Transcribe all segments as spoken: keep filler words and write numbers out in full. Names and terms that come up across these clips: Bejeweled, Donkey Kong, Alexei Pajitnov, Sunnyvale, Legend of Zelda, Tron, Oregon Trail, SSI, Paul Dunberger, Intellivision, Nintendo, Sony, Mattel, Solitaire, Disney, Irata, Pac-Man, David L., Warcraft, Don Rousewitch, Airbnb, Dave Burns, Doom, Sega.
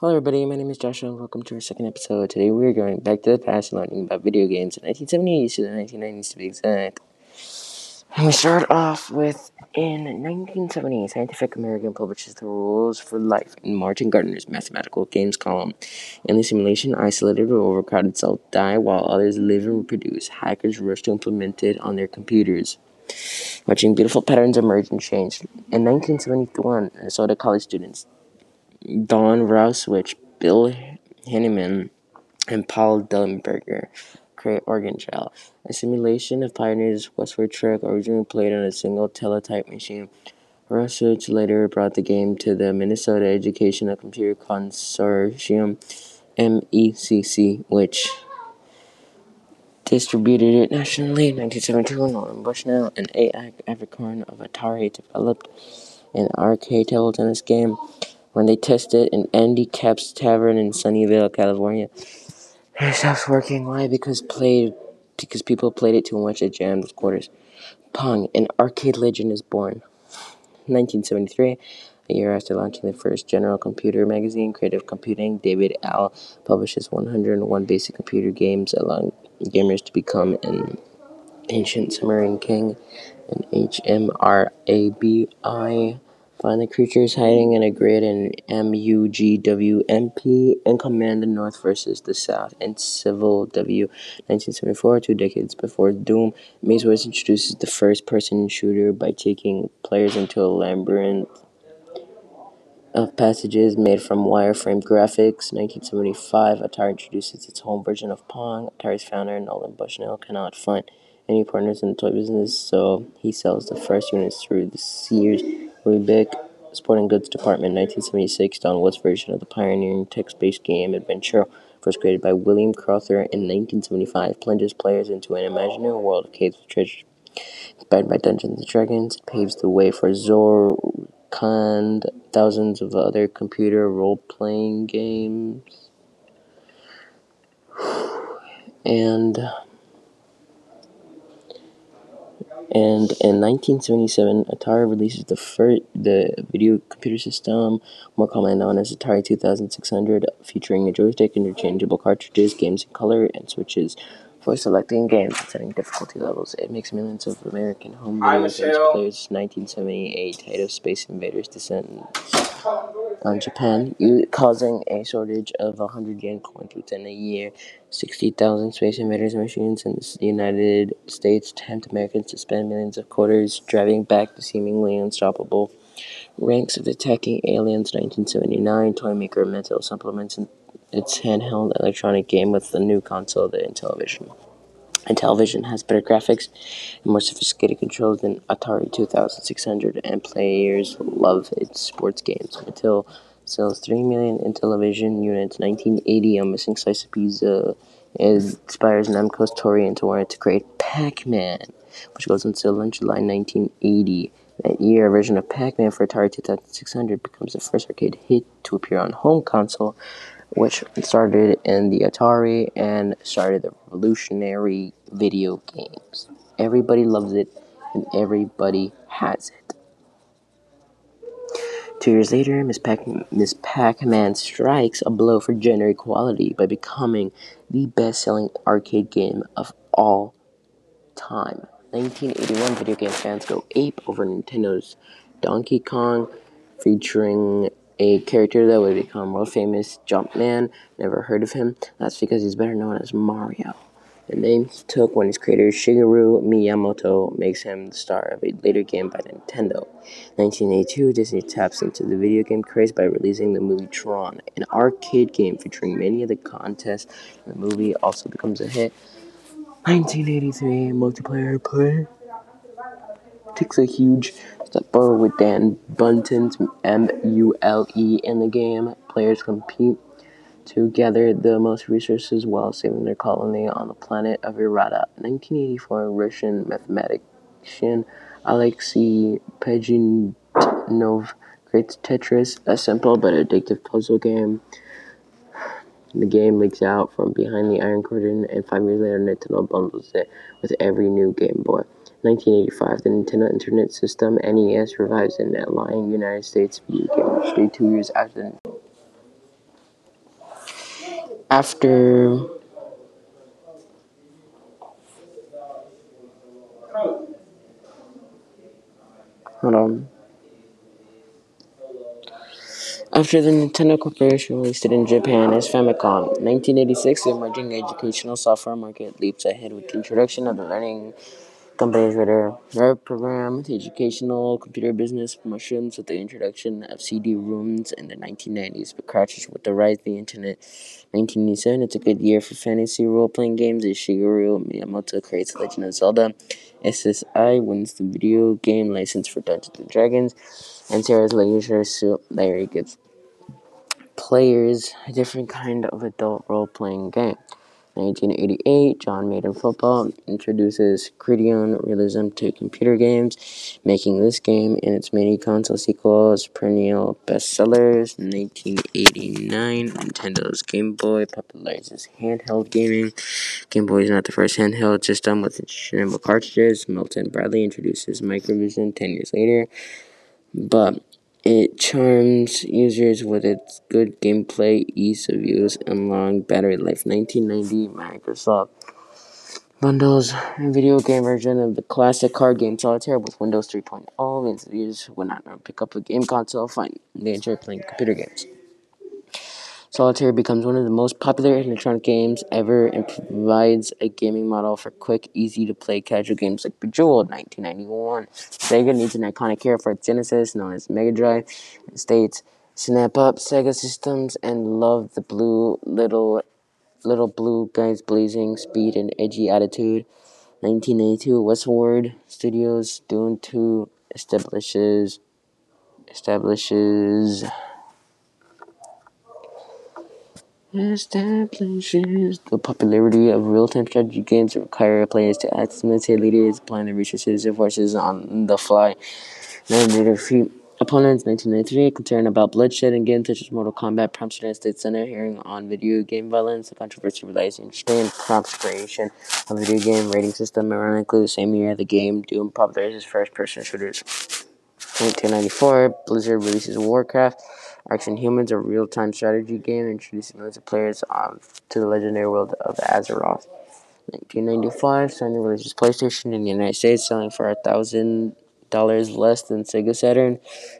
Hello everybody, my name is Joshua and welcome to our second episode. Today we are going back to the past and learning about video games in the nineteen seventies to the nineteen nineties to be exact. And we start off with, in nineteen seventy, Scientific American publishes the rules for life in Martin Gardner's mathematical games column. In the simulation, isolated or overcrowded cells die while others live and reproduce. Hackers rush to implement it on their computers. Watching beautiful patterns emerge and change. In nineteen seventy-one, Minnesota college students Don Rousewitch, Bill Henneman, and Paul Dunberger create Oregon Trail, a simulation of Pioneer's westward trek originally played on a single teletype machine. Rousewitch later brought the game to the Minnesota Educational Computer Consortium, M E C C, which distributed it nationally in nineteen seventy-two. Nolan Bushnell and Al Alcorn of Atari developed an arcade table tennis game. When they tested in Andy Capp's Tavern in Sunnyvale, California, it stops working. Why? Because played, because people played it too much at jammed with quarters. Pong, an arcade legend, is born. nineteen seventy-three, a year after launching the first general computer magazine, Creative Computing, David L. publishes one hundred one basic computer games, allowing gamers to become an ancient Sumerian king, an H M R A B I. Find the creatures hiding in a grid in M U G W M P and command the North versus the South in Civil W. nineteen seventy-four, two decades before Doom, Maze Wars introduces the first-person shooter by taking players into a labyrinth of passages made from wireframe graphics. nineteen seventy-five, Atari introduces its home version of Pong. Atari's founder, Nolan Bushnell, cannot find any partners in the toy business, so he sells the first units through the Sears Rebic Sporting Goods Department. Nineteen seventy-six, Don Woods' version of the pioneering text-based game Adventure, first created by William Crowther in nineteen seventy-five, plunges players into an imaginary world of caves with treasure. Inspired by Dungeons and Dragons, it paves the way for Zork and thousands of other computer role-playing games. And... And in nineteen seventy-seven, Atari releases the first the video computer system, more commonly known as Atari twenty-six hundred, featuring a joystick, interchangeable cartridges, games in color, and switches for selecting games and setting difficulty levels. It makes millions of American home video games players. nineteen seventy-eight, title Space Invaders descends on Japan, causing a shortage of one hundred yen coins within a year. sixty thousand Space Invaders machines in the United States tempt Americans to spend millions of quarters, driving back the seemingly unstoppable ranks of attacking aliens. nineteen seventy-nine, toy maker Mattel supplements its handheld electronic game with the new console, the Intellivision. Intellivision has better graphics and more sophisticated controls than Atari twenty-six hundred, and players love its sports games. Mattel sells three million Intellivision units. nineteen eighty, a missing slice of pizza inspires Namco's Torii Internet to create Pac-Man, which goes on sale in July nineteen eighty. That year, a version of Pac-Man for Atari twenty-six hundred becomes the first arcade hit to appear on home console, which started in the Atari and started the revolutionary video games. Everybody loves it, and everybody has it. Two years later, Miss Pac- Miss Pac-Man strikes a blow for gender equality by becoming the best-selling arcade game of all time. nineteen eighty-one, video game fans go ape over Nintendo's Donkey Kong, featuring a character that would become world-famous, Jumpman. Never heard of him. That's because he's better known as Mario. The name he took when his creator, Shigeru Miyamoto, makes him the star of a later game by Nintendo. nineteen eighty-two, Disney taps into the video game craze by releasing the movie Tron, an arcade game featuring many of the contests. The movie also becomes a hit. nineteen eighty-three, multiplayer play takes a huge step forward with Dan Bunton's M U L E in the game. Players compete to gather the most resources while saving their colony on the planet of Irada. nineteen eighty-four, Russian mathematician Alexei Pajitnov creates Tetris, a simple but addictive puzzle game. The game leaks out from behind the iron curtain, and five years later, Nintendo bundles it with every new Game Boy. nineteen eighty-five, the Nintendo Internet System, N E S, revives an allying United States video game industry two years after the after hold on. After the Nintendo Corporation released it in Japan as Famicom, nineteen eighty-six, the emerging educational software market leaps ahead with the introduction of the Learning Companies Radar program, the educational computer business promotions with the introduction of C D-ROMs in the nineteen nineties, but crashes with the rise of the internet. nineteen eighty-seven, it's a good year for fantasy role-playing games as Shigeru Miyamoto creates Legend of Zelda. S S I wins the video game license for Dungeons and Dragons, and Sarah's leisure suit Larry gives players a different kind of adult role-playing game. nineteen eighty-eight, John Madden Football introduces Criterion realism to computer games, making this game and its many console sequels perennial bestsellers. nineteen eighty-nine, Nintendo's Game Boy popularizes handheld gaming. Game Boy is not the first handheld system with interchangeable cartridges. Milton Bradley introduces Microvision ten years later, but it charms users with its good gameplay, ease of use, and long battery life. nineteen ninety, Microsoft bundles a video game version of the classic card game Solitaire with Windows three point oh. Millions of users would not know pick up a game console, find they enjoy playing computer games. Solitaire becomes one of the most popular electronic games ever and provides a gaming model for quick, easy-to-play casual games like Bejeweled. nineteen ninety-one, Sega needs an iconic hero for its Genesis, known as Mega Drive. It states, "Snap up Sega systems and love the blue little, little blue guys' blazing speed and edgy attitude." nineteen ninety-two, Westward Studios Doom two establishes establishes. Establishes the popularity of real-time strategy games that require players to act as military leaders, applying the resources and forces on the fly. Never defeat opponents. nineteen ninety-three, concern about bloodshed in games such as Mortal Kombat prompts United States Senate hearing on video game violence. The controversy relies on and prompts creation of a video game rating system. Ironically, the same year the game Doom popularizes first-person shooters. nineteen ninety-four, Blizzard releases Warcraft. Arcs and Humans, a real-time strategy game, introducing millions of players um, to the legendary world of Azeroth. nineteen ninety-five, Sony releases PlayStation in the United States, selling for one thousand dollars less than Sega Saturn.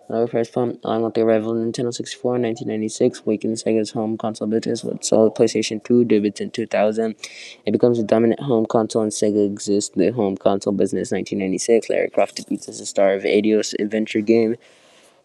Lower price point, along with the arrival of Nintendo sixty-four in nineteen ninety-six, weakened Sega's home console business with solid PlayStation two debuts in two thousand. It becomes the dominant home console, and Sega exists the home console business. nineteen ninety-six, Lara Croft debuts as the star of Eidos Adventure game.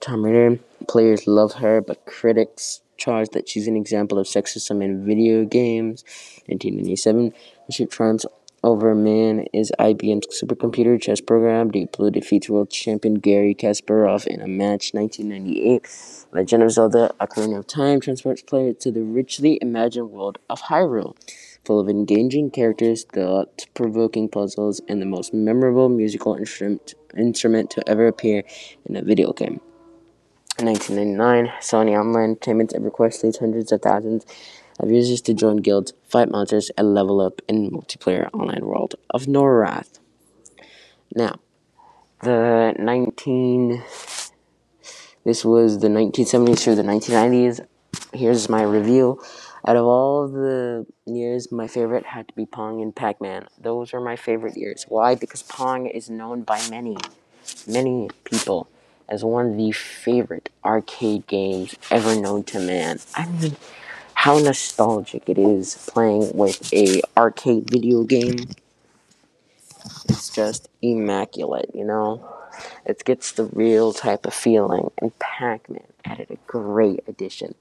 Tom Ritter, players love her, but critics charge that she's an example of sexism in video games. nineteen ninety-seven, she triumphs over man is I B M's supercomputer chess program. Deep Blue defeats world champion Gary Kasparov in a match. nineteen ninety-eight, Legend of Zelda, Ocarina of Time, transports players to the richly imagined world of Hyrule, full of engaging characters, thought-provoking puzzles, and the most memorable musical instrument, instrument to ever appear in a video game. In nineteen ninety-nine, Sony Online Entertainment's EverQuest leads hundreds of thousands of users to join guilds, fight monsters, and level up in multiplayer online world of Norrath. Now, the 19... This was the nineteen seventies through the nineteen nineties. Here's my review. Out of all the years, my favorite had to be Pong and Pac-Man. Those are my favorite years. Why? Because Pong is known by many, many people as one of the favorite arcade games ever known to man. I mean, how nostalgic it is playing with a arcade video game. It's just immaculate, you know? It gets the real type of feeling, and Pac-Man added a great addition.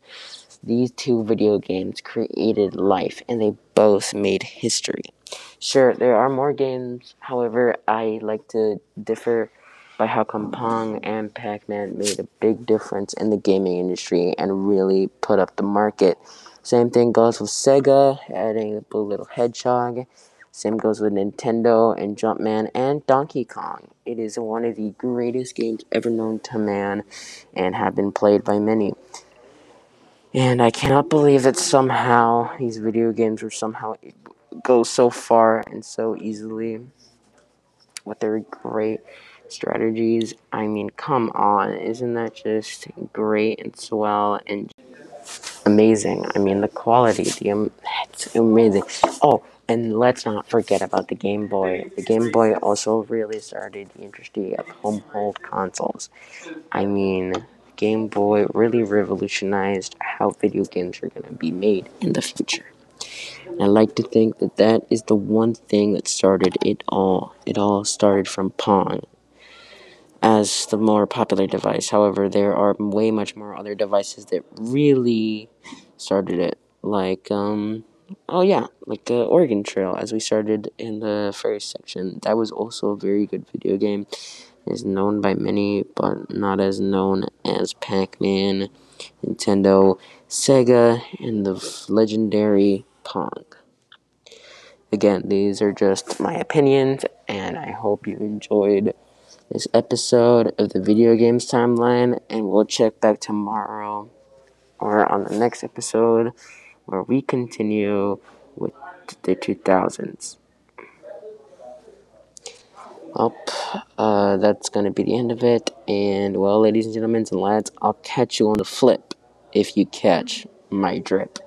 These two video games created life, and they both made history. Sure, there are more games, however, I like to differ by how come Pong and Pac-Man made a big difference in the gaming industry and really put up the market. Same thing goes with Sega, adding the Blue Little Hedgehog. Same goes with Nintendo and Jumpman and Donkey Kong. It is one of the greatest games ever known to man and have been played by many. And I cannot believe that somehow these video games were somehow go so far and so easily with their great strategies. I mean, come on, isn't that just great and swell? And amazing. I mean, the quality, the um, it's amazing. Oh, and let's not forget about the Game Boy. The Game Boy also really started the industry of handheld consoles. I mean, Game Boy really revolutionized how video games are going to be made in the future. And I like to think that that is the one thing that started it all. It all started from Pong as the more popular device. However, there are way much more other devices that really started it. Like, um, oh yeah, like the Oregon Trail, as we started in the first section. That was also a very good video game. It is known by many, but not as known as Pac-Man, Nintendo, Sega, and the legendary Pong. Again, these are just my opinions, and I hope you enjoyed this episode of the Video Games Timeline, and we'll check back tomorrow or on the next episode where we continue with the two thousands. Up, uh, that's going to be the end of it, and well, ladies and gentlemen and lads, I'll catch you on the flip if you catch my drip.